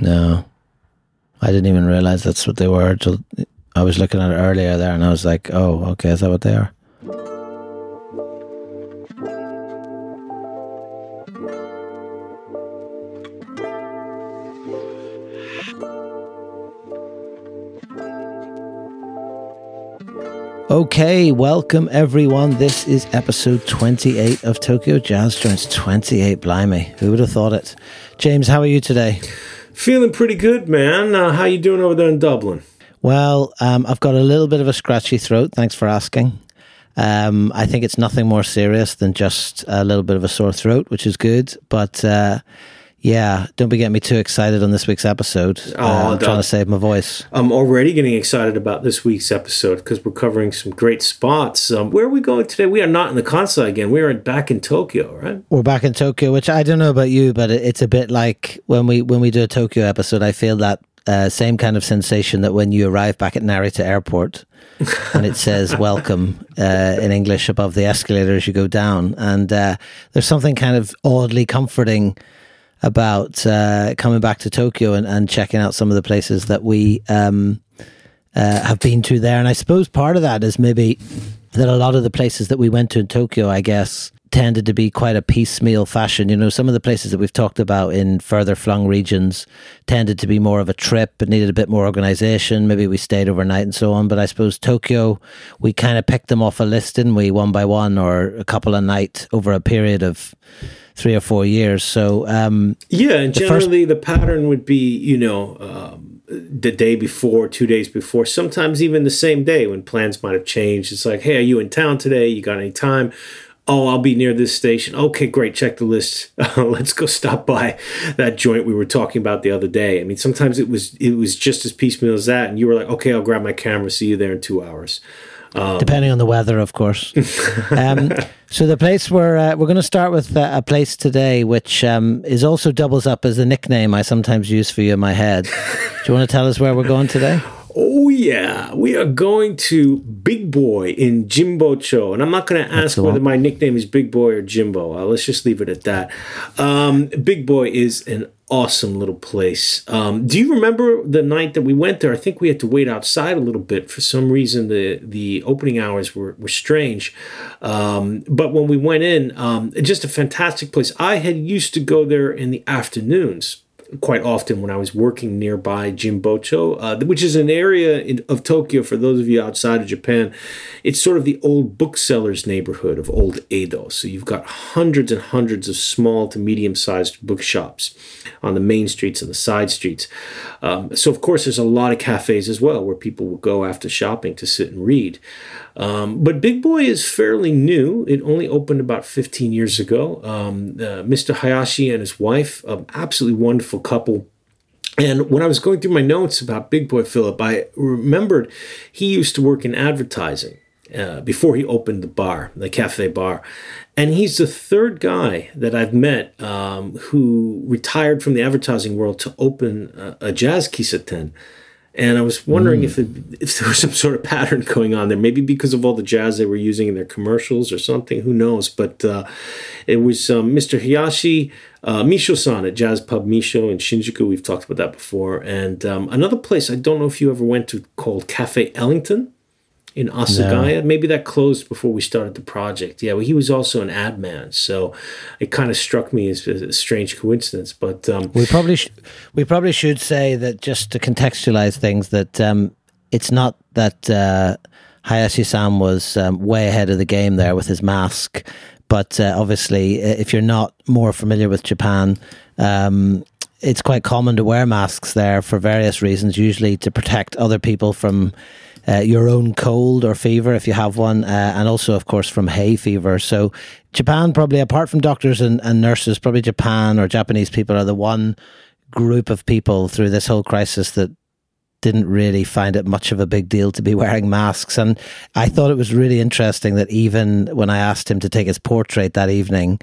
No. I didn't even realize that's what they were until I was looking at it earlier there, and I was like, oh, okay, is that what they are? Okay, welcome everyone. This is episode 28 of Tokyo Jazz Joints. 28, blimey. Who would have thought it? James, how are you today? Feeling pretty good, man. How you doing over there in Dublin? Well, I've got a little bit of a scratchy throat. Thanks for asking. I think it's nothing more serious than just a little bit of a sore throat, which is good. But yeah, don't be getting me too excited on this week's episode. I'm trying to save my voice. I'm already getting excited about this week's episode because we're covering some great spots. Where are we going today? We are not in the Kansai again. We are back in Tokyo, right? We're back in Tokyo, which I don't know about you, but it's a bit like when we do a Tokyo episode, I feel that same kind of sensation that when you arrive back at Narita Airport and it says welcome in English above the escalator as you go down. And there's something kind of oddly comforting about coming back to Tokyo and checking out some of the places that we have been to there. And I suppose part of that is maybe that a lot of the places that we went to in Tokyo, I guess, tended to be quite a piecemeal fashion. You know, some of the places that we've talked about in further flung regions tended to be more of a trip, but needed a bit more organization. Maybe we stayed overnight and so on. But I suppose Tokyo, we kind of picked them off a list, didn't we, one by one or a couple a night over a period of 3 or 4 years. So yeah, and generally the pattern would be, you know, the day before, 2 days before, sometimes even the same day when plans might have changed. It's like, hey, are you in town today? You got any time? Oh, I'll be near this station. Okay, great. Check the list. Let's go stop by that joint we were talking about the other day. I mean, sometimes it was just as piecemeal as that, and you were like, okay, I'll grab my camera. See you there in 2 hours. Depending on the weather, of course. So the place we're going to start with a place today, which is also doubles up as a nickname I sometimes use for you in my head. Do you want to tell us where we're going today? Oh, yeah. We are going to Big Boy in Jimbocho. And I'm not going to ask whether my nickname is Big Boy or Jimbo. Let's just leave it at that. Big Boy is an awesome little place. Do you remember the night that we went there? I think we had to wait outside a little bit. For some reason, the opening hours were strange. But when we went in, just a fantastic place. I had used to go there in the afternoons quite often when I was working nearby Jimbocho, which is an area of Tokyo, for those of you outside of Japan, it's sort of the old booksellers neighborhood of old Edo. So you've got hundreds and hundreds of small to medium-sized bookshops on the main streets and the side streets. So, of course, there's a lot of cafes as well where people will go after shopping to sit and read. But Big Boy is fairly new. It only opened about 15 years ago. Mr. Hayashi and his wife, absolutely wonderful couple. And when I was going through my notes about Big Boy Philip, I remembered he used to work in advertising before he opened the bar, the cafe bar. And he's the third guy that I've met who retired from the advertising world to open a jazz kisaten. And I was wondering if there was some sort of pattern going on there, maybe because of all the jazz they were using in their commercials or something. Who knows? But it was Mr. Hayashi Misho-san at Jazz Pub Misho in Shinjuku. We've talked about that before. And another place I don't know if you ever went to called Cafe Ellington in Asagaya. No. Maybe that closed before we started the project. Yeah, well, he was also an ad man, so it kind of struck me as a strange coincidence. But we probably should say that, just to contextualize things, that it's not that Hayashi-san was way ahead of the game there with his mask, but obviously if you're not more familiar with Japan, it's quite common to wear masks there for various reasons, usually to protect other people from your own cold or fever if you have one, and also, of course, from hay fever. So Japan, probably apart from doctors and nurses, probably Japan or Japanese people are the one group of people through this whole crisis that didn't really find it much of a big deal to be wearing masks. And I thought it was really interesting that even when I asked him to take his portrait that evening,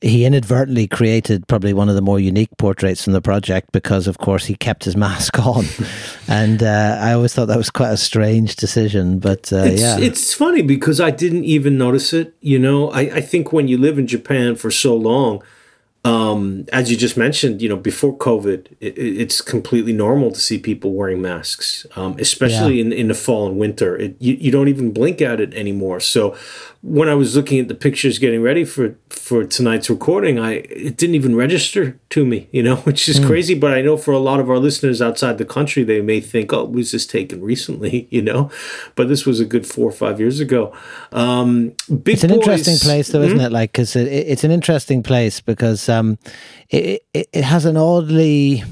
he inadvertently created probably one of the more unique portraits from the project because, of course, he kept his mask on. And I always thought that was quite a strange decision. But it's funny because I didn't even notice it. You know, I think when you live in Japan for so long, As you just mentioned, you know, before COVID, it's completely normal to see people wearing masks, especially in the fall and winter. You don't even blink at it anymore. So when I was looking at the pictures getting ready for tonight's recording, it didn't even register to me, you know, which is crazy. But I know for a lot of our listeners outside the country, they may think, oh, was this taken recently, you know? But this was a good 4 or 5 years ago. It's an interesting place, though, isn't it? Like, because it's an interesting place because it has an oddly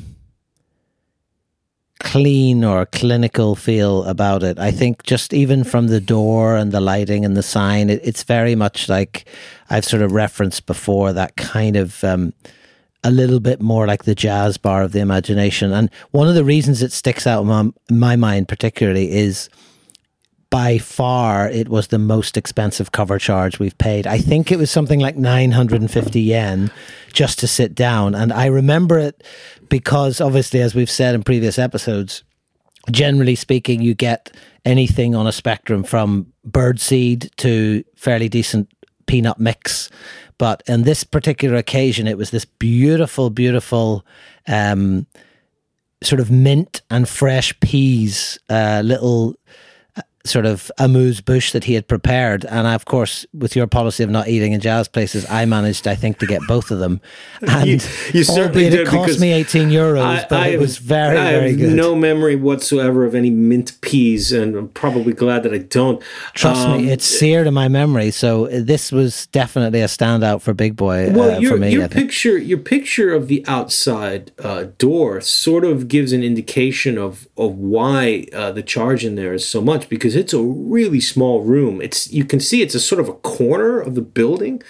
clean or clinical feel about it. I think just even from the door and the lighting and the sign, it's very much like I've sort of referenced before, that kind of a little bit more like the jazz bar of the imagination. And one of the reasons it sticks out in my mind particularly is by far it was the most expensive cover charge we've paid. I think it was something like 950 yen just to sit down. And I remember it because obviously, as we've said in previous episodes, generally speaking, you get anything on a spectrum from birdseed to fairly decent peanut mix. But on this particular occasion, it was this beautiful, beautiful sort of mint and fresh peas little sort of amuse-bouche that he had prepared. And I, of course, with your policy of not eating in jazz places, I managed, I think, to get both of them. And you certainly did. It cost me 18 euros, but it was very, very good. I have no memory whatsoever of any mint peas, and I'm probably glad that I don't. Trust me, it's seared in my memory. So this was definitely a standout for Big Boy. Well, for me, your picture of the outside door sort of gives an indication of why the charge in there is so much, because it's a really small room. You can see it's a sort of a corner of the building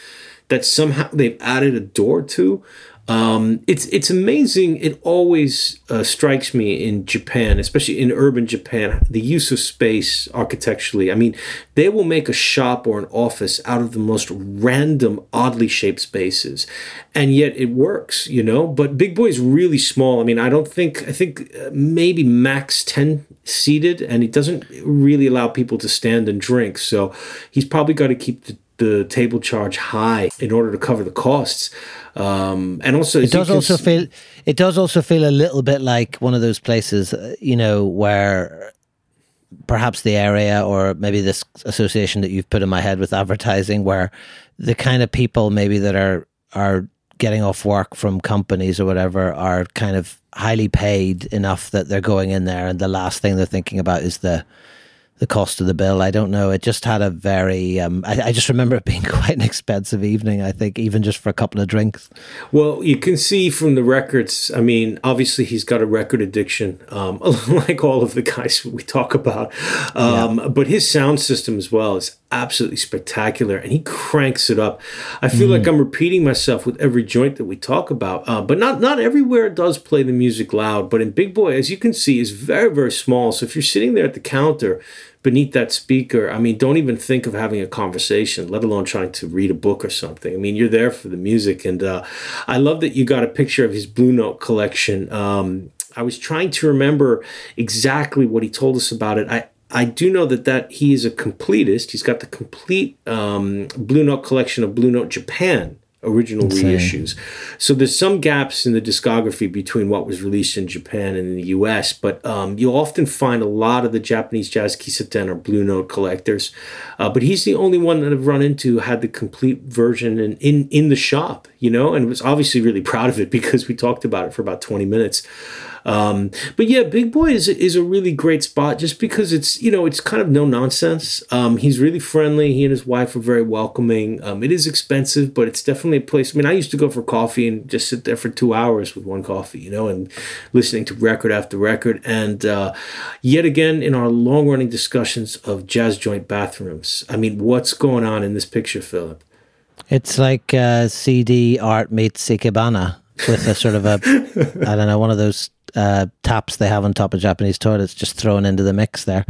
that somehow they've added a door to. It's amazing. It always strikes me in Japan, especially in urban Japan, the use of space architecturally. I mean, they will make a shop or an office out of the most random, oddly shaped spaces, and yet it works, you know. But Big Boy's really small. I mean, I think maybe max 10 seated, and he doesn't really allow people to stand and drink. So he's probably got to keep the table charge high in order to cover the costs, and also it does also feel a little bit like one of those places, you know, where perhaps the area or maybe this association that you've put in my head with advertising, where the kind of people maybe that are getting off work from companies or whatever are kind of highly paid enough that they're going in there and the last thing they're thinking about is the cost of the bill. I don't know. It just had a very... I just remember it being quite an expensive evening, I think, even just for a couple of drinks. Well, you can see from the records, I mean, obviously he's got a record addiction, like all of the guys we talk about. But his sound system as well is absolutely spectacular, and he cranks it up. I feel like I'm repeating myself with every joint that we talk about, but not everywhere does play the music loud. But in Big Boy, as you can see, is very, very small. So if you're sitting there at the counter beneath that speaker, I mean, don't even think of having a conversation, let alone trying to read a book or something. I mean, you're there for the music. And I love that you got a picture of his Blue Note collection. I was trying to remember exactly what he told us about it. I do know that he is a completist. He's got the complete Blue Note collection of Blue Note Japan original reissues. So there's some gaps in the discography between what was released in Japan and in the US, but you'll often find a lot of the Japanese jazz kissaten or Blue Note collectors. But he's the only one that I've run into had the complete version in the shop, you know, and was obviously really proud of it because we talked about it for about 20 minutes. But yeah, Big Boy is a really great spot just because it's, you know, it's kind of no nonsense. He's really friendly. He and his wife are very welcoming. It is expensive, but it's definitely a place. I mean, I used to go for coffee and just sit there for 2 hours with one coffee, you know, and listening to record after record. And yet again, in our long running discussions of jazz joint bathrooms, I mean, what's going on in this picture, Philip? It's like CD art meets Ikebana with a sort of a, I don't know, one of those taps they have on top of Japanese toilets just thrown into the mix there.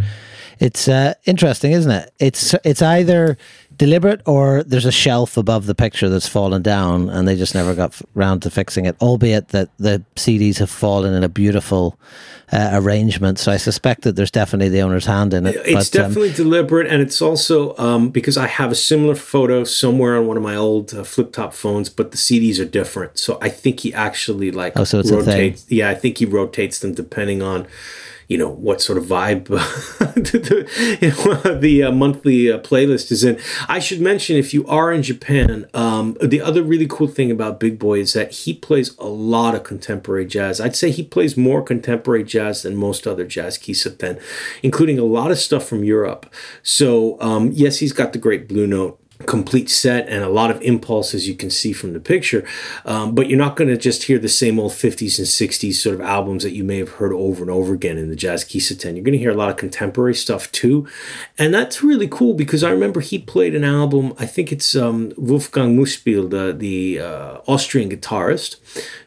It's interesting, isn't it? It's either deliberate, or there's a shelf above the picture that's fallen down and they just never got round to fixing it, albeit that the CDs have fallen in a beautiful arrangement. So I suspect that there's definitely the owner's hand in it. It's definitely deliberate, and it's also because I have a similar photo somewhere on one of my old flip-top phones, but the CDs are different. So I think he actually so it's rotates. A thing. Yeah, I think he rotates them depending on, you know, what sort of vibe the monthly playlist is in. I should mention, if you are in Japan, the other really cool thing about Big Boy is that he plays a lot of contemporary jazz. I'd say he plays more contemporary jazz than most other jazz kissaten, including a lot of stuff from Europe. So, yes, he's got the great Blue Note complete set and a lot of Impulse, as you can see from the picture, but you're not going to just hear the same old 50s and 60s sort of albums that you may have heard over and over again in the jazz kissaten. You're going to hear a lot of contemporary stuff too, and that's really cool, because I remember he played an album, I think it's Wolfgang Muspiel, the Austrian guitarist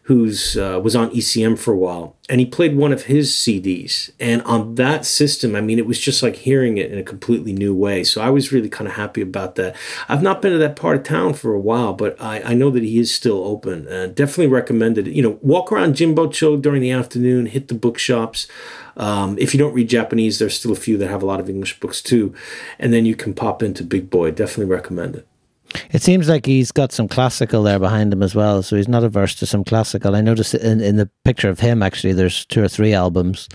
who's was on ECM for a while, and he played one of his CDs. And on that system, I mean, it was just like hearing it in a completely new way. So I was really kind of happy about that. I've not been to that part of town for a while, but I know that he is still open. Definitely recommended it. You know, walk around Jimbocho during the afternoon, hit the bookshops. If you don't read Japanese, there's still a few that have a lot of English books too. And then you can pop into Big Boy. Definitely recommend it. It seems like he's got some classical there behind him as well, so he's not averse to some classical. I noticed in the picture of him, actually, there's 2 or 3 albums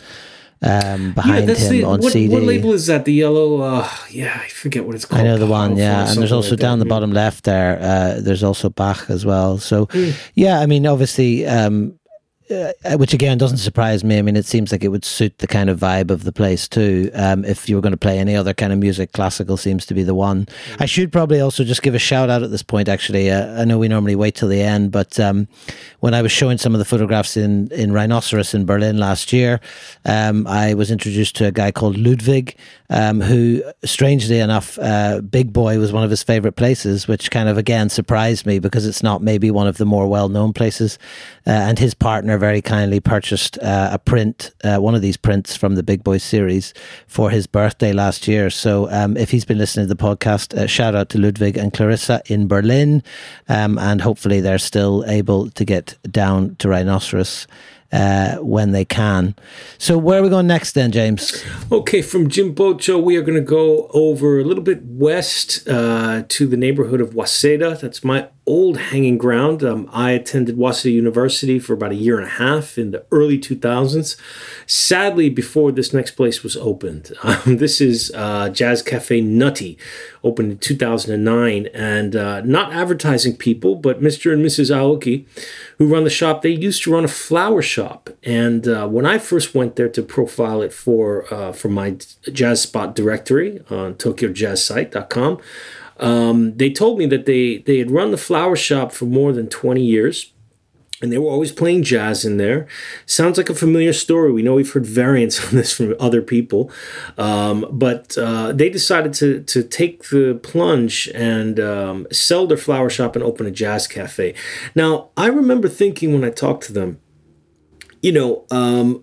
behind him on CD. What label is that? The yellow, I forget what it's called. I know the one, yeah. And there's also down the bottom left there, there's also Bach as well. So, yeah, I mean, obviously... which again doesn't surprise me. I mean, it seems like it would suit the kind of vibe of the place too. If you were going to play any other kind of music, classical seems to be the one. Mm-hmm. I should probably also just give a shout out at this point, actually. I know we normally wait till the end, but when I was showing some of the photographs in Rhinoceros in Berlin last year, I was introduced to a guy called Ludwig, who, strangely enough, Big Boy was one of his favorite places, which kind of, again, surprised me because it's not maybe one of the more well-known places. And his partner very kindly purchased a print, one of these prints from the Big Boy series for his birthday last year. So if he's been listening to the podcast, shout out to Ludwig and Clarissa in Berlin, and hopefully they're still able to get down to Rhinoceros when they can. So where are we going next then, James? Okay, from Jimbocho, we are going to go over a little bit west to the neighborhood of Waseda. That's my old hanging ground. I attended Waseda University for about 1.5 years in the early 2000s. Sadly, before this next place was opened. This is Jazz Cafe Nutty, opened in 2009. And not advertising people, but Mr. and Mrs. Aoki, who run the shop, they used to run a flower shop. And when I first went there to profile it for my jazz spot directory on tokyojazzsite.com, they told me that they had run the flower shop for more than 20 years, and they were always playing jazz in there. Sounds like a familiar story. We know we've heard variants on this from other people. But they decided to take the plunge and sell their flower shop and open a jazz cafe. Now, I remember thinking when I talked to them, you know,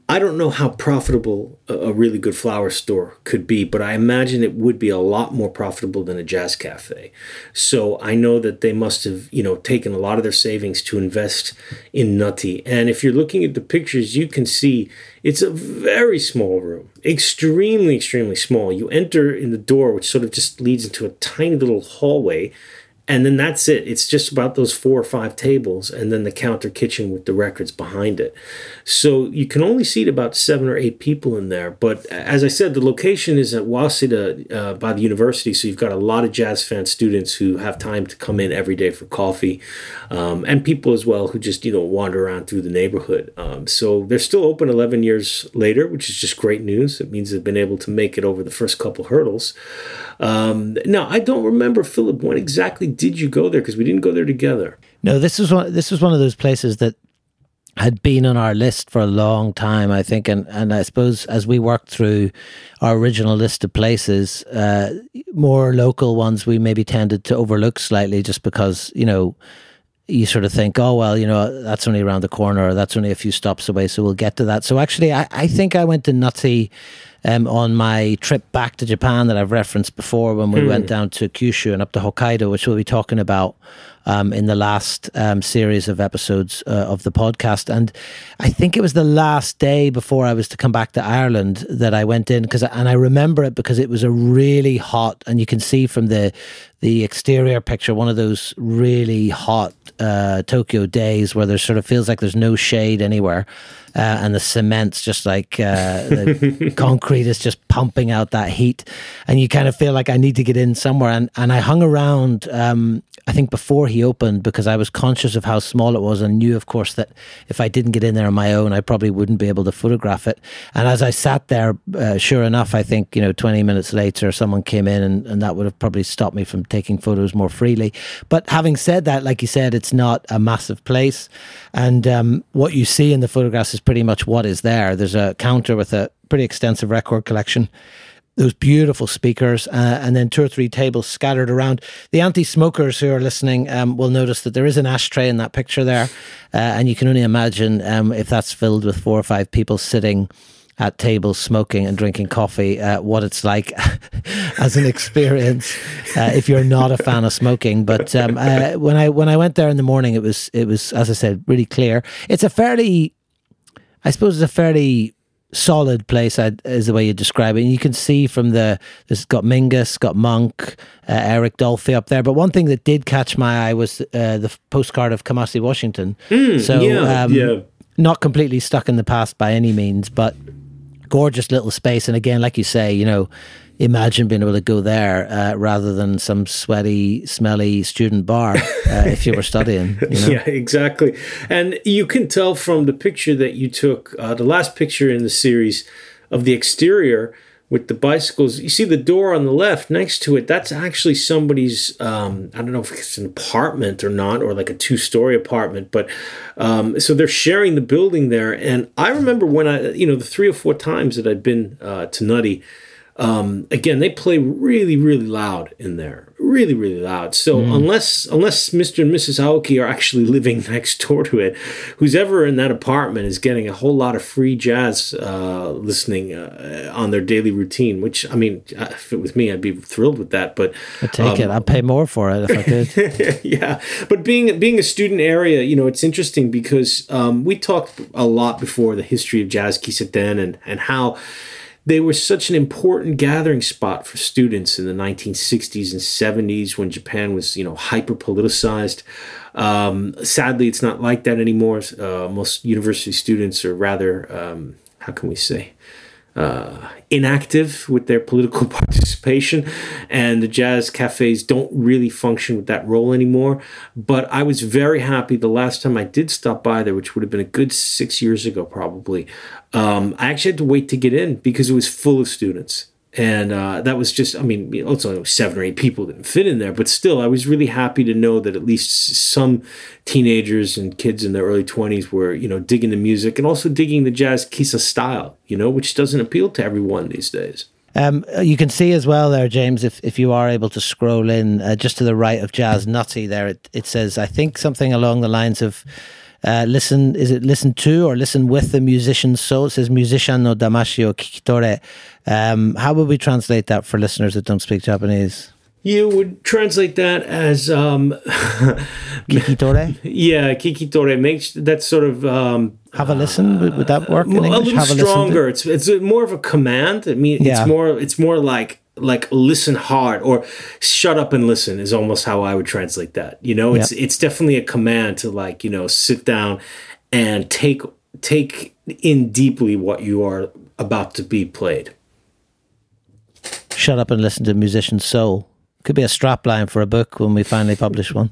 I don't know how profitable a really good flower store could be, but I imagine it would be a lot more profitable than a jazz cafe. So I know that they must have, you know, taken a lot of their savings to invest in Nutty. And if you're looking at the pictures, you can see it's a very small room, extremely, extremely small. You enter in the door, which sort of just leads into a tiny little hallway. And then that's it. It's just about those 4 or 5 tables and then the counter kitchen with the records behind it. So you can only seat about 7 or 8 people in there. But as I said, the location is at Waseda by the university. So you've got a lot of jazz fan students who have time to come in every day for coffee, and people as well who just, you know, wander around through the neighborhood. So they're still open 11 years later, which is just great news. It means they've been able to make it over the first couple hurdles. Now, I don't remember, Philip, when exactly did you go there? Because we didn't go there together. No, this was one of those places that had been on our list for a long time, I think. And I suppose as we worked through our original list of places, more local ones we maybe tended to overlook slightly just because, you know, you sort of think, oh, well, you know, that's only around the corner, or that's only a few stops away, so we'll get to that. So actually, I think I went to Nutty on my trip back to Japan that I've referenced before when we went down to Kyushu and up to Hokkaido, which we'll be talking about in the last series of episodes of the podcast. And I think it was the last day before I was to come back to Ireland that I went in, and I remember it because it was a really hot, and you can see from the exterior picture, one of those really hot Tokyo days where there sort of feels like there's no shade anywhere, and the cement's just like the concrete is just pumping out that heat, and you kind of feel like I need to get in somewhere. And I hung around I think before he opened, because I was conscious of how small it was and knew, of course, that if I didn't get in there on my own, I probably wouldn't be able to photograph it. And as I sat there, sure enough, I think, 20 minutes later, someone came in, and that would have probably stopped me from taking photos more freely. But having said that, like you said, it's not a massive place. And what you see in the photographs is pretty much what is there. There's a counter with a pretty extensive record collection, those beautiful speakers, and then two or three tables scattered around. The anti-smokers who are listening will notice that there is an ashtray in that picture there, and you can only imagine if that's filled with 4 or 5 people sitting at tables smoking and drinking coffee, what it's like as an experience if you're not a fan of smoking. But when I went there in the morning, it was, as I said, really clear. It's a fairly solid place is the way you describe it. And you can see from it's got Mingus, got Monk, Eric Dolphy up there. But one thing that did catch my eye was the postcard of Kamasi Washington. Not completely stuck in the past by any means, but gorgeous little space. And again, like you say, imagine being able to go there rather than some sweaty, smelly student bar if you were studying. Yeah, exactly. And you can tell from the picture that you took, the last picture in the series of the exterior with the bicycles. You see the door on the left next to it. That's actually somebody's, I don't know if it's an apartment or not, or like a 2-story apartment. But so they're sharing the building there. And I remember when the 3 or 4 times that I'd been to Nutty, again, they play really, really loud in there. Really, really loud. So unless Mr. and Mrs. Aoki are actually living next door to it, who's ever in that apartment is getting a whole lot of free jazz listening on their daily routine, which, if it was me, I'd be thrilled with that. But I'd take it. I'd pay more for it if I could. Yeah. But being a student area, it's interesting because we talked a lot before the history of jazz Kissaten and how they were such an important gathering spot for students in the 1960s and 70s when Japan was, hyper-politicized. Sadly, it's not like that anymore. Most university students are rather, inactive with their political participation, and the jazz cafes don't really function with that role anymore. But I was very happy the last time I did stop by there, which would have been a good 6 years ago probably. I actually had to wait to get in because it was full of students. And that was just, also 7 or 8 people didn't fit in there, but still, I was really happy to know that at least some teenagers and kids in their early 20s were, digging the music and also digging the jazz kissa style, which doesn't appeal to everyone these days. You can see as well there, James, if you are able to scroll in just to the right of Jazz Nutty there, it says, I think something along the lines of, listen to or listen with the musician's soul. It says musician no damashi o kikitore. How would we translate that for listeners that don't speak Japanese? You would translate that as kikitore. Yeah, kikitore. That's sort of have a listen. Would that work in English? A little have stronger. A listen. It's more of a command. It's more like listen hard, or shut up and listen is almost how I would translate that. It's definitely a command to sit down and take in deeply what you are about to be played. Shut up and listen to musician's soul. Could be a strap line for a book when we finally publish one.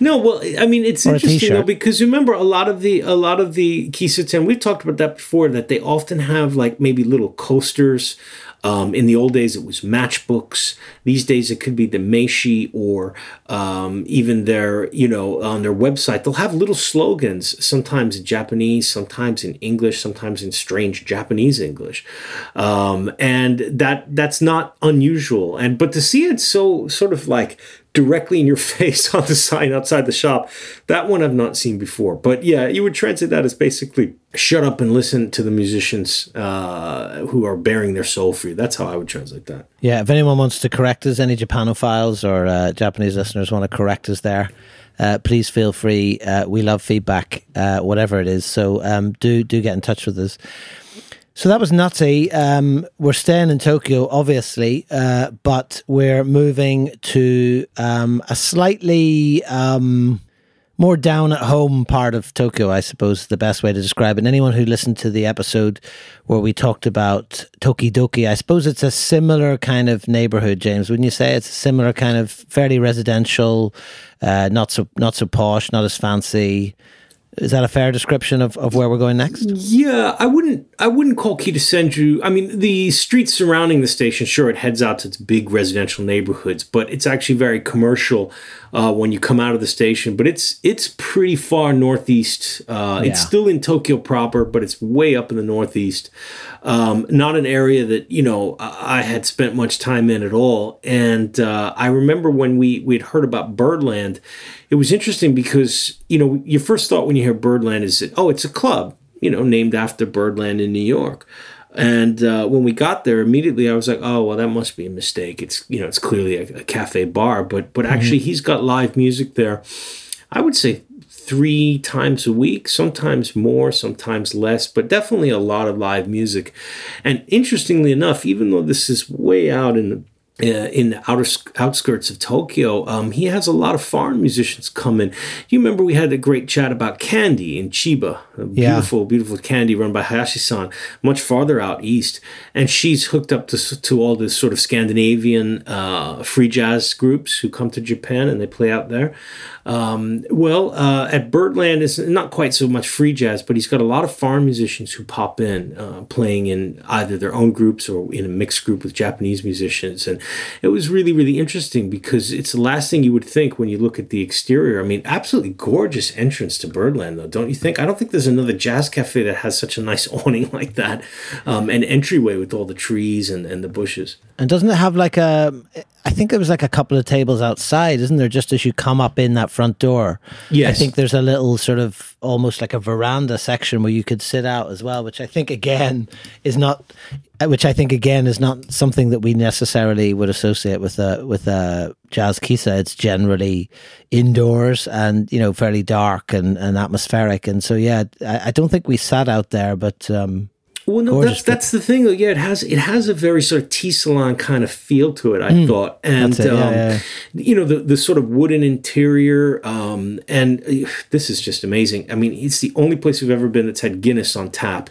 No, well, it's interesting though, because remember a lot of the Kissaten, we've talked about that before, that they often have maybe little coasters. In the old days, it was matchbooks. These days, it could be the meishi, or even their, on their website, they'll have little slogans, sometimes in Japanese, sometimes in English, sometimes in strange Japanese English. And that's not unusual. But to see it so sort of directly in your face on the sign outside the shop, that one I've not seen before. But yeah, you would translate that as basically shut up and listen to the musicians who are bearing their soul for you. That's how I would translate that. Yeah, if anyone wants to correct us, any Japanophiles or Japanese listeners want to correct us there, please feel free. We love feedback, whatever it is. So do get in touch with us. So that was Nutty. We're staying in Tokyo, obviously, but we're moving to a slightly more down-at-home part of Tokyo, I suppose, is the best way to describe it. And anyone who listened to the episode where we talked about Tokidoki, I suppose it's a similar kind of neighborhood, James, wouldn't you say? It's a similar kind of fairly residential, not so posh, not as fancy. Is that a fair description of where we're going next? Yeah, I wouldn't call Kitasenju. I mean, the streets surrounding the station, sure, it heads out to its big residential neighborhoods, but it's actually very commercial when you come out of the station. But it's pretty far northeast. Yeah. It's still in Tokyo proper, but it's way up in the northeast. Not an area that, you know, I had spent much time in at all. And I remember when we'd heard about Birdland. It was interesting because, you know, your first thought when you hear Birdland is, that, oh, it's a club, you know, named after Birdland in New York. And when we got there, immediately I was like, oh, well, that must be a mistake. It's, you know, it's clearly a cafe bar. But actually, he's got live music there, I would say 3 times a week, sometimes more, sometimes less, but definitely a lot of live music. And interestingly enough, even though this is way out in the outskirts of Tokyo, he has a lot of foreign musicians come in. You remember we had a great chat about Candy in Chiba, beautiful Candy run by Hayashi-san, much farther out east. And she's hooked up to all this sort of Scandinavian free jazz groups who come to Japan and they play out there. At Birdland, it's not quite so much free jazz, but he's got a lot of foreign musicians who pop in, playing in either their own groups or in a mixed group with Japanese musicians. And it was really, really interesting because it's the last thing you would think when you look at the exterior. I mean, absolutely gorgeous entrance to Birdland, though, don't you think? I don't think there's another jazz cafe that has such a nice awning like that, an entryway with all the trees and the bushes. And doesn't it have like I think it was like a couple of tables outside, isn't there, just as you come up in that front door? Yes. I think there's a little sort of almost like a veranda section where you could sit out as well, which I think, again, is not something that we necessarily would associate with a jazz kisa. It's generally indoors and, you know, fairly dark and atmospheric. And so, yeah, I don't think we sat out there, but... Well, no, that's the thing. Yeah, it has a very sort of tea salon kind of feel to it, I thought. And, you know, the sort of wooden interior, and this is just amazing. I mean, it's the only place we've ever been that's had Guinness on tap.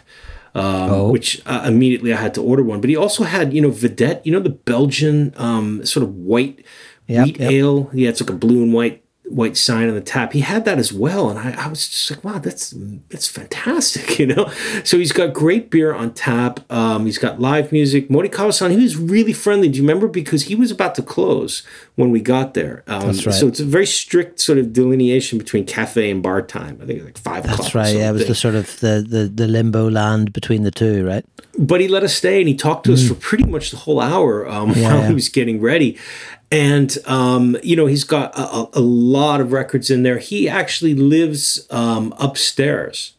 Which immediately I had to order one. But he also had, you know, Vedette, you know, the Belgian sort of white wheat ale. Yeah, it's like a blue and white sign on the tap. He had that as well. And I was just like, wow, that's fantastic, you know? So he's got great beer on tap. He's got live music. Morikawa-san, he was really friendly. Do you remember? Because he was about to close when we got there. That's right. So it's a very strict sort of delineation between cafe and bar time. I think it was like 5 o'clock. That's right. Yeah, it was the sort of the limbo land between the two, right? But he let us stay and he talked to us for pretty much the whole hour while he was getting ready. And, you know, he's got a lot of records in there. He actually lives upstairs.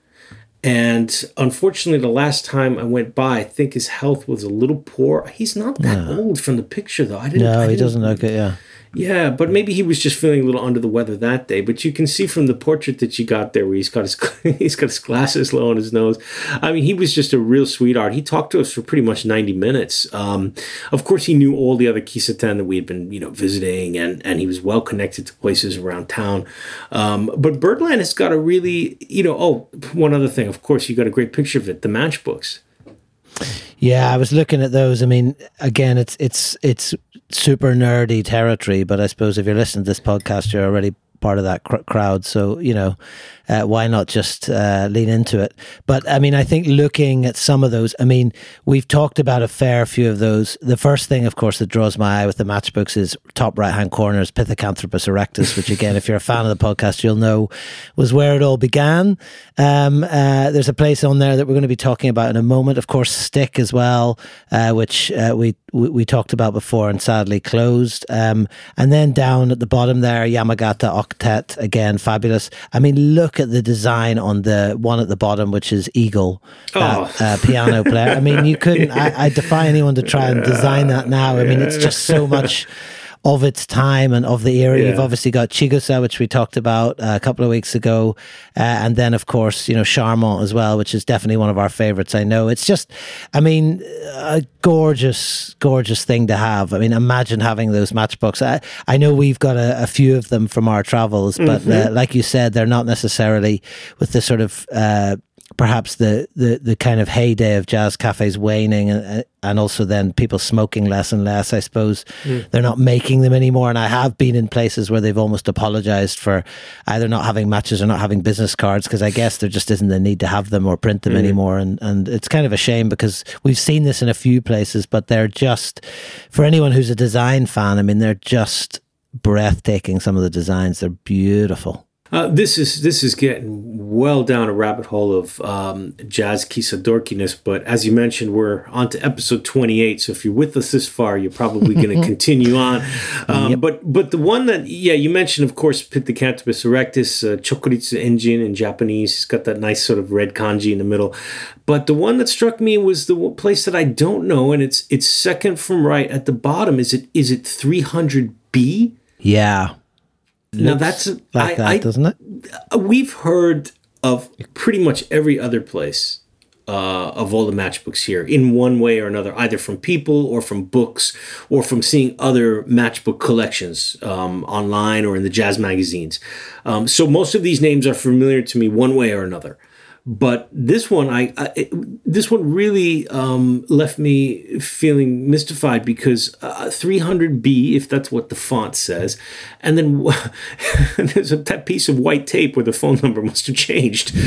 And unfortunately, the last time I went by, I think his health was a little poor. He's not that old from the picture, though. No, he doesn't look it, yeah. Yeah, but maybe he was just feeling a little under the weather that day. But you can see from the portrait that you got there where he's got his glasses low on his nose. I mean, he was just a real sweetheart. He talked to us for pretty much 90 minutes. Of course, he knew all the other kisaten that we had been, you know, visiting, and he was well connected to places around town. But Birdland has got a really, you know, one other thing. Of course, you got a great picture of it, the matchbooks. Yeah, I was looking at those. I mean, again, it's super nerdy territory, but I suppose if you're listening to this podcast, you're already part of that crowd. So, you know, why not just lean into it? But I mean, I think looking at some of those, I mean, we've talked about a fair few of those. The first thing, of course, that draws my eye with the matchbooks is top right-hand corner is Pithecanthropus Erectus, which again, if you're a fan of the podcast, you'll know was where it all began. There's a place on there that we're going to be talking about in a moment. Of course, Stick as well, which we talked about before and sadly closed. And then down at the bottom there, Yamagata octet, again, fabulous. I mean, look at the design on the one at the bottom, which is Eagle, piano player. I mean, you couldn't, I defy anyone to try and design that now. I mean, it's just so much of its time and of the era. Yeah. You've obviously got Chigusa, which we talked about a couple of weeks ago. And then, of course, you know, Charmant as well, which is definitely one of our favorites. I know it's just, I mean, a gorgeous, gorgeous thing to have. I mean, imagine having those matchbooks. I know we've got a few of them from our travels, but like you said, they're not necessarily with the sort of, perhaps the kind of heyday of jazz cafes waning, and also then people smoking less and less, I suppose. They're not making them anymore. And I have been in places where they've almost apologized for either not having matches or not having business cards, because I guess there just isn't the need to have them or print them anymore. And it's kind of a shame, because we've seen this in a few places, but they're just, for anyone who's a design fan, I mean, they're just breathtaking. Some of the designs, they're beautiful. This is getting well down a rabbit hole of jazz kisadorkiness, but as you mentioned, we're on to episode 28, so if you're with us this far, you're probably going to continue on. But the one that, you mentioned, of course, Pithecanthropus Erectus, Chokuritsu Enjin in Japanese. It's got that nice sort of red kanji in the middle. But the one that struck me was the place that I don't know, and it's second from right at the bottom. Is it 300B? Yeah. Now that's like that, doesn't it? We've heard of pretty much every other place of all the matchbooks here in one way or another, either from people or from books or from seeing other matchbook collections online or in the jazz magazines. So most of these names are familiar to me one way or another. But this one, this one really left me feeling mystified, because 300B, if that's what the font says, and then there's that piece of white tape where the phone number must have changed,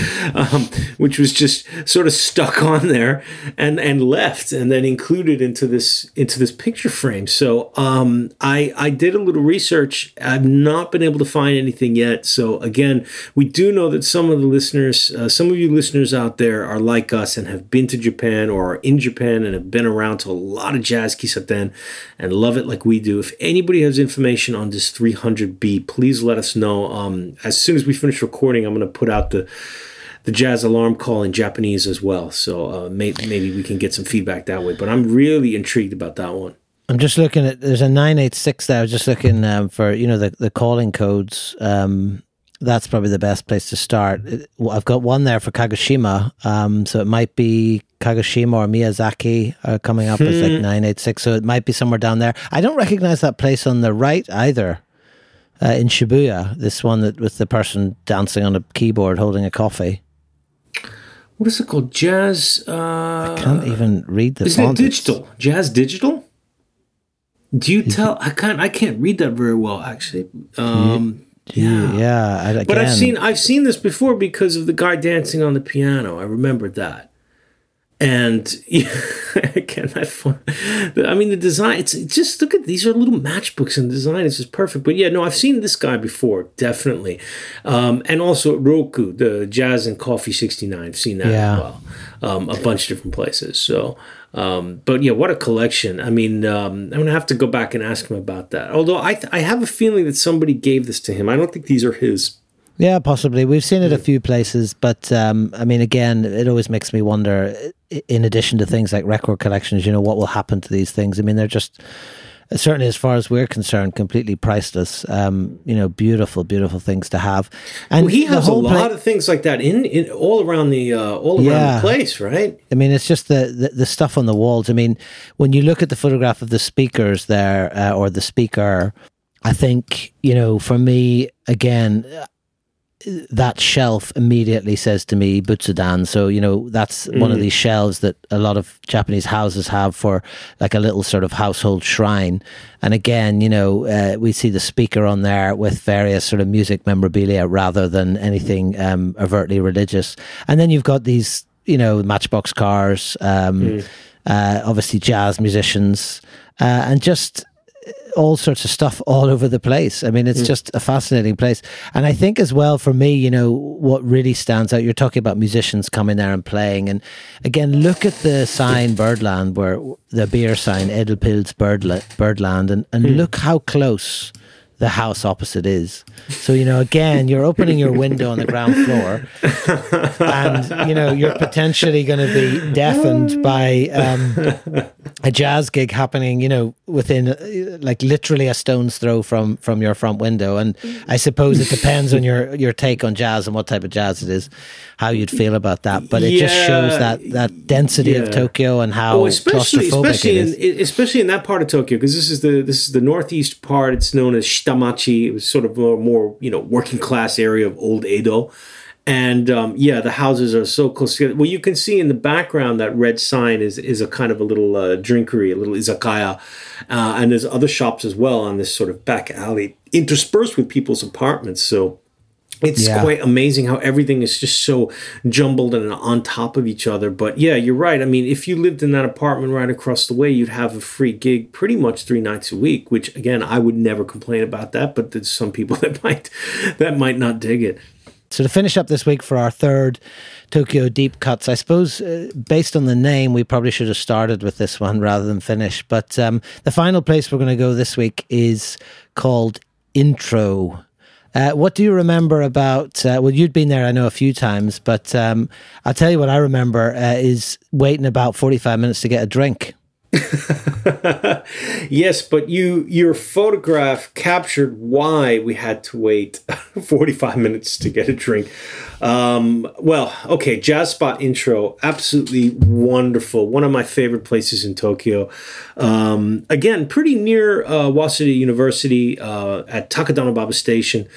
which was just sort of stuck on there and left, and then included into this picture frame. So I did a little research. I've not been able to find anything yet. So again, we do know that some of the listeners, some of you listeners out there are like us and have been to Japan or are in Japan and have been around to a lot of jazz kisaten and love it like we do. If anybody has information on this 300B, please let us know. As soon as we finish recording, I'm going to put out the jazz alarm call in Japanese as well. So maybe we can get some feedback that way. But I'm really intrigued about that one. I'm just looking at, there's a 986 there. I was just looking for, you know, the calling codes. That's probably the best place to start. I've got one there for Kagoshima, so it might be Kagoshima or Miyazaki are coming up as like 986, so it might be somewhere down there. I don't recognize that place on the right either, in Shibuya, this one that with the person dancing on a keyboard holding a coffee. What is it called? Jazz... I can't even read the font. Isn't it digital? Jazz digital? Do you tell... I can't read that very well, actually. Yeah. But I've seen this before because of the guy dancing on the piano. I remembered that, and again, I mean the design. It's just, look at these are little matchbooks, and the design is just perfect. But I've seen this guy before, definitely, and also at Roku, the Jazz and Coffee 69. I've seen that as well, a bunch of different places. So. But yeah, what a collection. I mean, I'm going to have to go back and ask him about that. Although I have a feeling that somebody gave this to him. I don't think these are his. Yeah, possibly. We've seen it a few places, but I mean, again, it always makes me wonder, in addition to things like record collections, what will happen to these things? I mean, they're just, certainly as far as we're concerned, completely priceless, beautiful, beautiful things to have. And well, he has a lot of things like that in all around the the place, right? I mean, it's just the stuff on the walls. I mean, when you look at the photograph of the speakers there, or the speaker, I think, for me, again... that shelf immediately says to me Butsudan. So, that's one of these shelves that a lot of Japanese houses have for like a little sort of household shrine. And again, we see the speaker on there with various sort of music memorabilia rather than anything overtly religious. And then you've got these, matchbox cars, obviously jazz musicians, and just... all sorts of stuff all over the place. I mean, it's just a fascinating place. And I think as well, for me, what really stands out, you're talking about musicians coming there and playing. And again, look at the sign Birdland, where the beer sign, Edelpils Birdland, and look how close the house opposite is. So, you know, again, you're opening your window on the ground floor and, you know, you're potentially going to be deafened by a jazz gig happening, you know, within like literally a stone's throw from your front window. And I suppose it depends on your take on jazz and what type of jazz it is, how you'd feel about that. But it just shows that density of Tokyo and how claustrophobic it is. Especially in that part of Tokyo, because this is the northeast part. It's known as Shitamachi. It was sort of a more, you know, working class area of old Edo. And the houses are so close together. Well, you can see in the background that red sign is a kind of a little drinkery, a little izakaya. And there's other shops as well on this sort of back alley, interspersed with people's apartments. So it's quite amazing how everything is just so jumbled and on top of each other. But yeah, you're right. I mean, if you lived in that apartment right across the way, you'd have a free gig pretty much 3 nights a week, which again, I would never complain about that, but there's some people that might not dig it. So to finish up this week for our third Tokyo Deep Cuts, I suppose based on the name, we probably should have started with this one rather than finish. But the final place we're going to go this week is called Intro. What do you remember about, well, you'd been there, I know, a few times, but I'll tell you what I remember is waiting about 45 minutes to get a drink. Yes, but your photograph captured why we had to wait 45 minutes to get a drink. Jazz Spot Intro, absolutely wonderful. One of my favorite places in Tokyo. Again, pretty near Waseda University at Takadanobaba Station.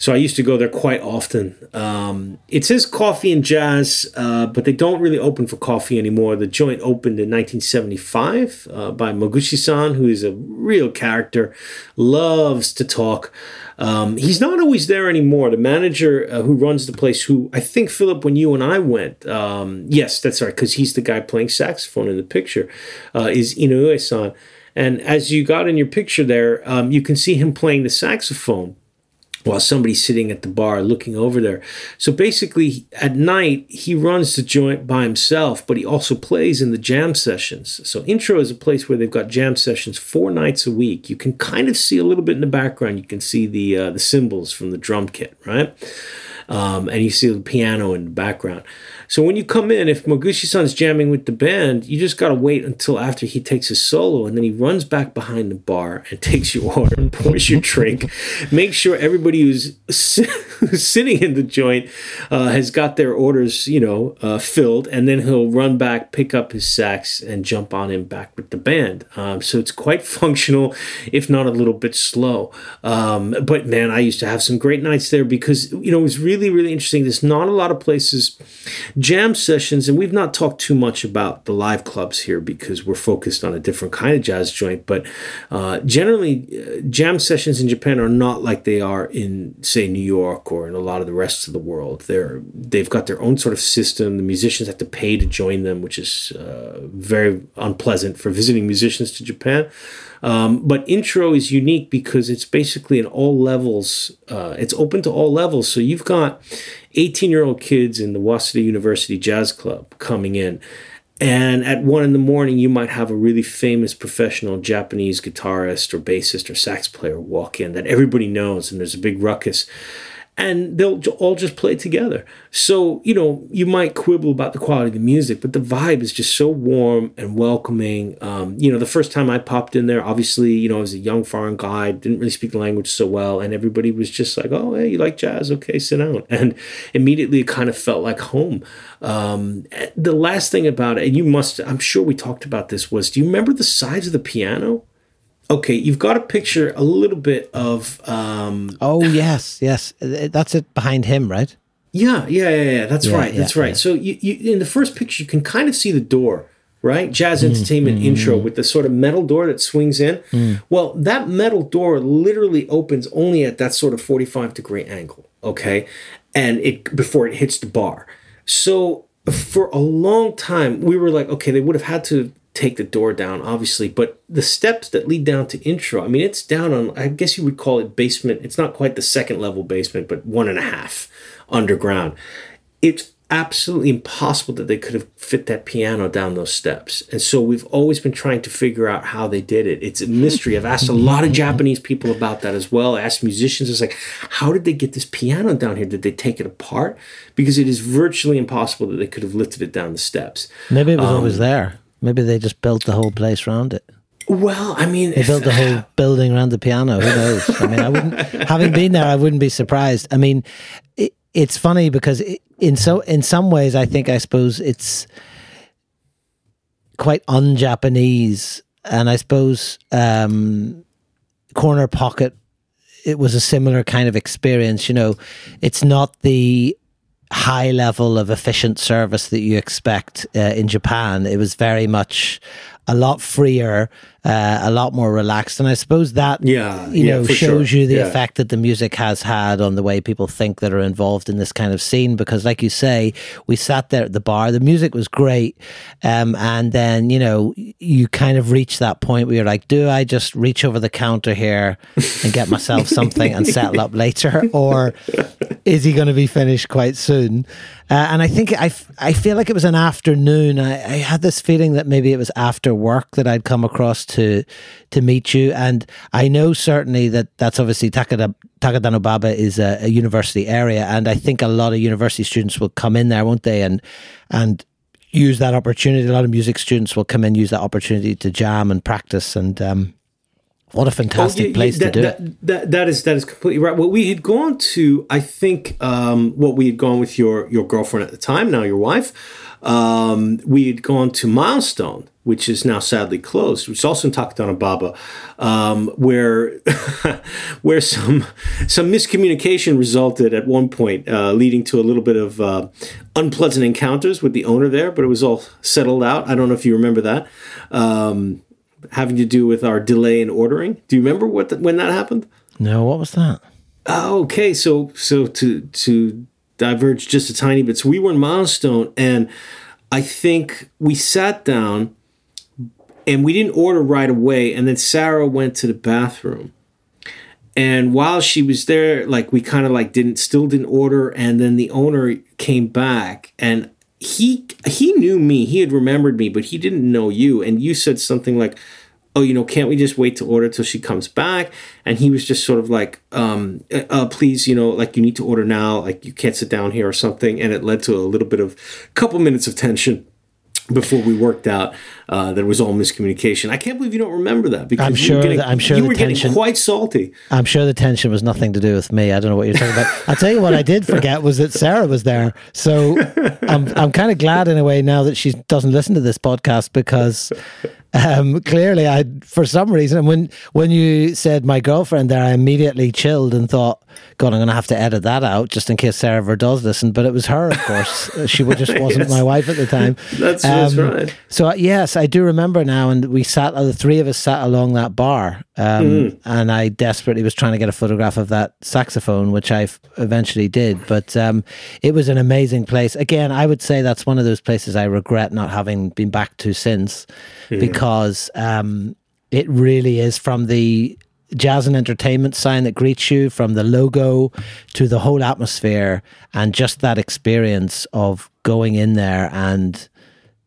So I used to go there quite often. It says coffee and jazz, but they don't really open for coffee anymore. The joint opened in 1975 by Mogushi-san, who is a real character, loves to talk. He's not always there anymore. The manager who runs the place, who I think, Philip, when you and I went, yes, that's right, because he's the guy playing saxophone in the picture, is Inoue-san. And as you got in your picture there, you can see him playing the saxophone while somebody's sitting at the bar looking over there. So basically, at night, he runs the joint by himself, but he also plays in the jam sessions. So Intro is a place where they've got jam sessions 4 nights a week. You can kind of see a little bit in the background. You can see the cymbals from the drum kit, right? And you see the piano in the background. So when you come in, if Mogushi-san's jamming with the band, you just got to wait until after he takes his solo, and then he runs back behind the bar and takes your order and pours your drink. Make sure everybody who's sitting in the joint has got their orders, you know, filled, and then he'll run back, pick up his sax, and jump on in back with the band. So it's quite functional, if not a little bit slow. But man, I used to have some great nights there because, you know, it was really, really interesting. There's not a lot of places... Jam sessions, and we've not talked too much about the live clubs here because we're focused on a different kind of jazz joint, but generally jam sessions in Japan are not like they are in, say, New York or in a lot of the rest of the world. They've got their own sort of system. The musicians have to pay to join them, which is very unpleasant for visiting musicians to Japan. But Intro is unique because it's basically in all levels. It's open to all levels. So you've got 18-year-old kids in the Waseda University Jazz Club coming in. And at 1 a.m, you might have a really famous professional Japanese guitarist or bassist or sax player walk in that everybody knows, and there's a big ruckus. And they'll all just play together. So, you know, you might quibble about the quality of the music, but the vibe is just so warm and welcoming. You know, the first time I popped in there, obviously, you know, I was a young foreign guy, didn't really speak the language so well, and everybody was just like, oh, hey, you like jazz? Okay, sit down. And immediately it kind of felt like home. The last thing about it, and I'm sure we talked about this, was, do you remember the size of the piano? Okay, you've got a picture a little bit of... oh, yes. That's it behind him, right? Yeah. That's right. Yeah. So you, in the first picture, you can kind of see the door, right? Jazz Entertainment Intro with the sort of metal door that swings in. Well, that metal door literally opens only at that sort of 45-degree angle, okay? And before it hits the bar. So for a long time, we were like, okay, they would have had to... take the door down, obviously, but the steps that lead down to Intro, I mean, it's down on, I guess you would call it basement. It's not quite the second level basement, but 1.5 underground. It's absolutely impossible that they could have fit that piano down those steps. And so we've always been trying to figure out how they did it. It's a mystery. I've asked a lot of Japanese people about that as well. I asked musicians, it's like, how did they get this piano down here? Did they take it apart? Because it is virtually impossible that they could have lifted it down the steps. Maybe it was always there. Maybe they just built the whole place around it. Well, I mean... They built the whole building around the piano. Who knows? I mean, I wouldn't... Having been there, I wouldn't be surprised. I mean, it's funny because in some ways, I suppose it's quite un-Japanese. And I suppose Corner Pocket, it was a similar kind of experience. You know, it's not the high level of efficient service that you expect in Japan. It was very much... a lot freer, a lot more relaxed. And I suppose that shows you the effect that the music has had on the way people think that are involved in this kind of scene. Because like you say, we sat there at the bar, the music was great. And then, you know, you kind of reach that point where you're like, do I just reach over the counter here and get myself something and settle up later? Or is he going to be finished quite soon? And I think I feel like it was an afternoon. I had this feeling that maybe it was after work that I'd come across to meet you. And I know certainly that's obviously Takadanobaba is a university area. And I think a lot of university students will come in there, won't they? And use that opportunity. A lot of music students will come in, use that opportunity to jam and practice. And what a fantastic place to do it. That is completely right. Well, we had gone to, I think, we had gone with your girlfriend at the time, now your wife. We had gone to Milestone, which is now sadly closed, which is also in Takadanobaba, where where some miscommunication resulted at one point, leading to a little bit of unpleasant encounters with the owner there, but it was all settled out. I don't know if you remember that. Having to do with our delay in ordering. Do you remember when that happened? No, what was that? Okay, so to diverge just a tiny bit. So we were in Milestone, and I think we sat down, and we didn't order right away, and then Sarah went to the bathroom. And while she was there, like we kind of like didn't order, and then the owner came back, and he knew me, he had remembered me, but he didn't know you. And you said something like, oh, you know, can't we just wait to order till she comes back? And he was just sort of like, please, you know, like you need to order now, like you can't sit down here or something. And it led to a little bit of couple minutes of tension before we worked out that it was all miscommunication. I can't believe you don't remember that, because you were getting quite salty. I'm sure the tension was nothing to do with me. I don't know what you're talking about. I'll tell you what I did forget was that Sarah was there. So I'm kind of glad in a way now that she doesn't listen to this podcast, because clearly I, for some reason, when you said my girlfriend there, I immediately chilled and thought, God, I'm going to have to edit that out just in case Sarah ever does listen. But it was her, of course. She just wasn't my wife at the time. That's right. So yes, I do remember now. And we sat, the three of us sat along that bar, and I desperately was trying to get a photograph of that saxophone, which I eventually did. But it was an amazing place. Again, I would say that's one of those places I regret not having been back to since, because it really is, from the jazz and entertainment sign that greets you, from the logo to the whole atmosphere, and just that experience of going in there and,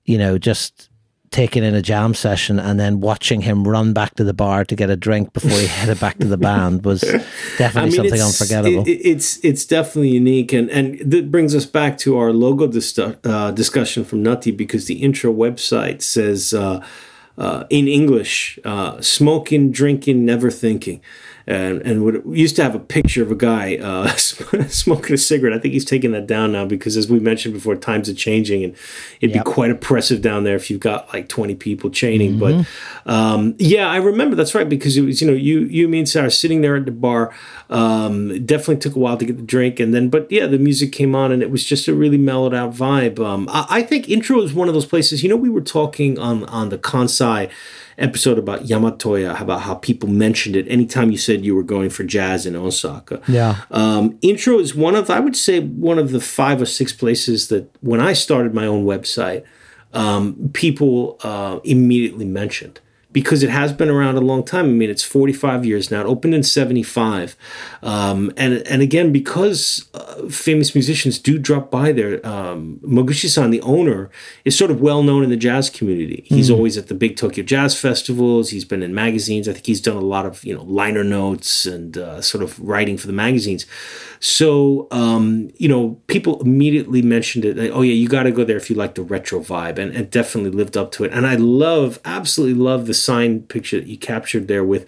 you know, just taking in a jam session and then watching him run back to the bar to get a drink before he headed back to the band was definitely something unforgettable. It's definitely unique. And that brings us back to our logo discussion from Nutty, because the Intro website says, in English, smoking, drinking, never thinking. And we used to have a picture of a guy smoking a cigarette. I think he's taking that down now, because as we mentioned before, times are changing, and it'd be quite oppressive down there if you've got like 20 people chaining. Mm-hmm. But I remember, that's right, because it was, you know, you, me and Sarah sitting there at the bar. Definitely took a while to get the drink, but the music came on, and it was just a really mellowed out vibe. I think Intro is one of those places. You know, we were talking on the Kansai episode about Yamatoya, about how people mentioned it anytime you said you were going for jazz in Osaka. Yeah. Intro is one of the 5 or 6 places that when I started my own website, people immediately mentioned. because it has been around a long time. I mean, it's 45 years now. It opened in 75. And again, because famous musicians do drop by there, Mogushi-san, the owner, is sort of well-known in the jazz community. He's always at the big Tokyo Jazz festivals. He's been in magazines. I think he's done a lot of, you know, liner notes and sort of writing for the magazines. So, you know, people immediately mentioned it. Like, oh, yeah, you got to go there if you like the retro vibe. And definitely lived up to it. And I love, absolutely love the sign picture that you captured there with,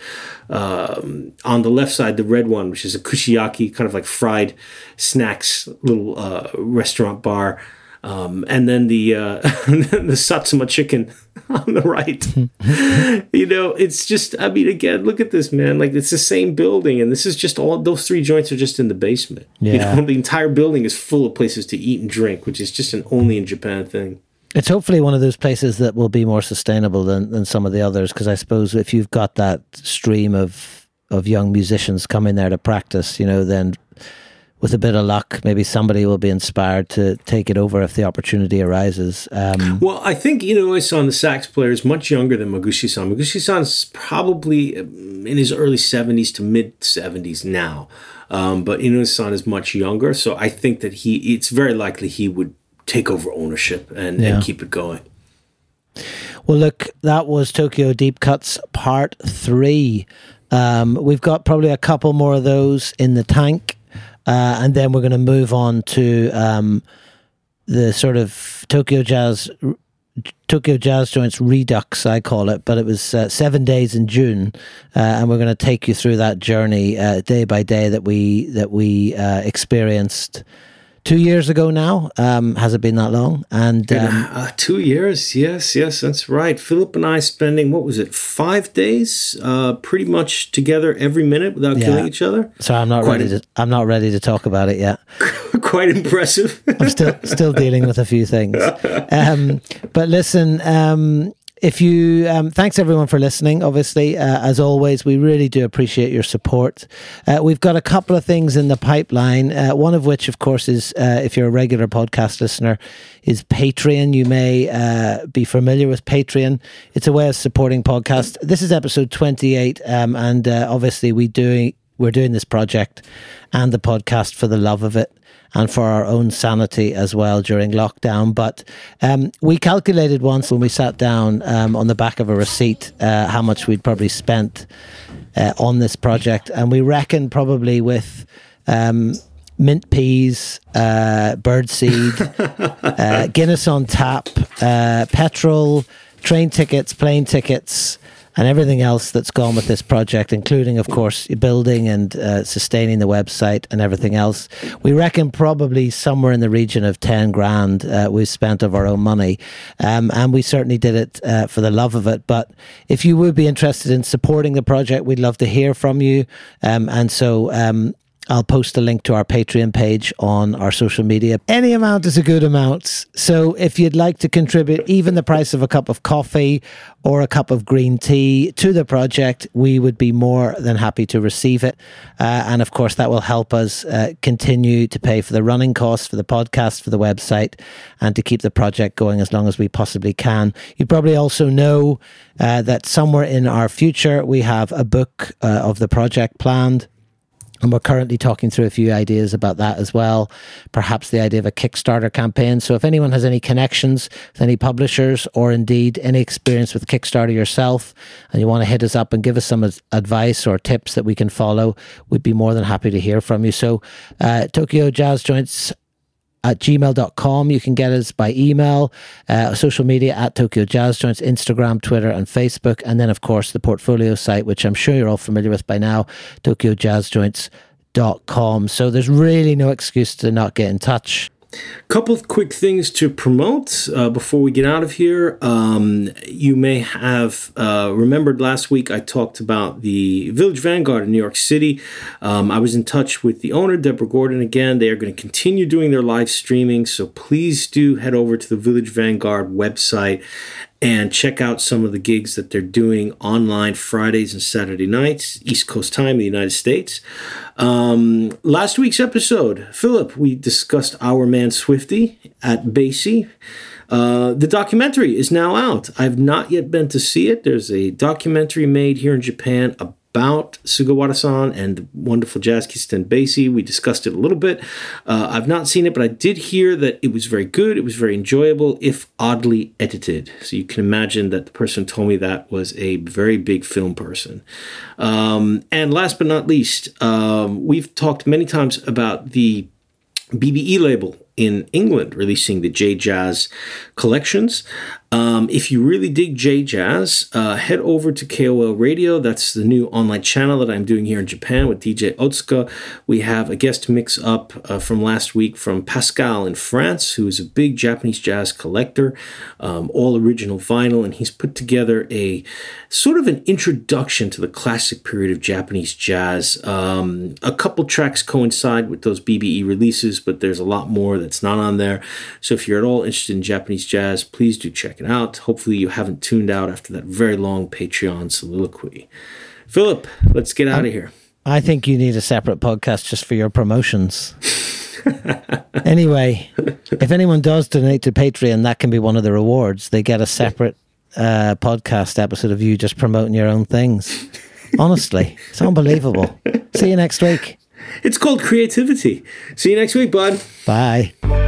on the left side, the red one, which is a kushiyaki, kind of like fried snacks, little restaurant bar. And then the satsuma chicken on the right. You know, it's just, I mean, again, look at this, man. Like, it's the same building, and this is just all, those three joints are just in the basement. Yeah. You know, the entire building is full of places to eat and drink, which is just an only in Japan thing. It's hopefully one of those places that will be more sustainable than some of the others, because I suppose if you've got that stream of young musicians coming there to practice, you know, then with a bit of luck, maybe somebody will be inspired to take it over if the opportunity arises. Well, I think Inoue-san, the sax player, is much younger than Mogushi-san. Mogushi-san's probably in his early 70s to mid-70s now. But Inoue-san is much younger, so I think that it's very likely he would take over ownership and keep it going. Well, look, that was Tokyo Deep Cuts Part 3. We've got probably a couple more of those in the tank. And then we're going to move on to the sort of Tokyo Jazz Joints Redux, I call it, but it was 7 days in June, and we're going to take you through that journey day by day that we experienced 2 years ago now. Has it been that long? And 2 years, yes, that's right. Philip and I spending, 5 days pretty much together every minute without killing each other. So I'm not ready to talk about it yet. Quite impressive. I'm still dealing with a few things. But listen, if you thanks everyone for listening, obviously, as always, we really do appreciate your support. We've got a couple of things in the pipeline, one of which, of course, is if you're a regular podcast listener, is Patreon. You may be familiar with Patreon. It's a way of supporting podcasts. This is episode 28, and obviously we're doing this project and the podcast for the love of it, and for our own sanity as well during lockdown. But we calculated once when we sat down on the back of a receipt how much we'd probably spent on this project. And we reckon probably with mint peas, birdseed, Guinness on tap, petrol, train tickets, plane tickets, and everything else that's gone with this project, including, of course, building and sustaining the website and everything else. We reckon probably somewhere in the region of 10 grand we've spent of our own money. And we certainly did it for the love of it. But if you would be interested in supporting the project, we'd love to hear from you. And so I'll post a link to our Patreon page on our social media. Any amount is a good amount. So if you'd like to contribute even the price of a cup of coffee or a cup of green tea to the project, we would be more than happy to receive it. And of course, that will help us continue to pay for the running costs for the podcast, for the website, and to keep the project going as long as we possibly can. You probably also know that somewhere in our future, we have a book of the project planned. And we're currently talking through a few ideas about that as well. Perhaps the idea of a Kickstarter campaign. So if anyone has any connections with any publishers or indeed any experience with Kickstarter yourself, and you want to hit us up and give us some advice or tips that we can follow, we'd be more than happy to hear from you. So TokyoJazzJoints@gmail.com. You can get us by email, social media at Tokyo Jazz Joints, Instagram, Twitter, and Facebook. And then, of course, the portfolio site, which I'm sure you're all familiar with by now, tokyojazzjoints.com. So there's really no excuse to not get in touch. Couple of quick things to promote before we get out of here. You may have remembered last week I talked about the Village Vanguard in New York City. I was in touch with the owner, Deborah Gordon. Again, they are going to continue doing their live streaming, so please do head over to the Village Vanguard website and check out some of the gigs that they're doing online Fridays and Saturday nights, East Coast time in the United States. Last week's episode, Philip, we discussed our man Swifty at Basie. The documentary is now out. I've not yet been to see it. There's a documentary made here in Japan about Sugawara-san and the wonderful jazz musician Basie. We discussed it a little bit. I've not seen it, but I did hear that it was very good. It was very enjoyable, if oddly edited. So you can imagine that the person who told me that was a very big film person. And last but not least, we've talked many times about the BBE label in England releasing the J-Jazz collections. If you really dig J-Jazz, head over to KOL Radio. That's the new online channel that I'm doing here in Japan with DJ Otsuka. We have a guest mix-up from last week from Pascal in France, who is a big Japanese jazz collector, all original vinyl, and he's put together a sort of an introduction to the classic period of Japanese jazz. A couple tracks coincide with those BBE releases, but there's a lot more that's not on there. So if you're at all interested in Japanese jazz, please do check it out. Hopefully you haven't tuned out after that very long Patreon soliloquy. Philip, let's get out of here. I think you need a separate podcast just for your promotions. Anyway, if anyone does donate to Patreon, that can be one of the rewards. They get a separate podcast episode of you just promoting your own things. Honestly, it's unbelievable. See you next week. It's called creativity. See you next week, bud. Bye.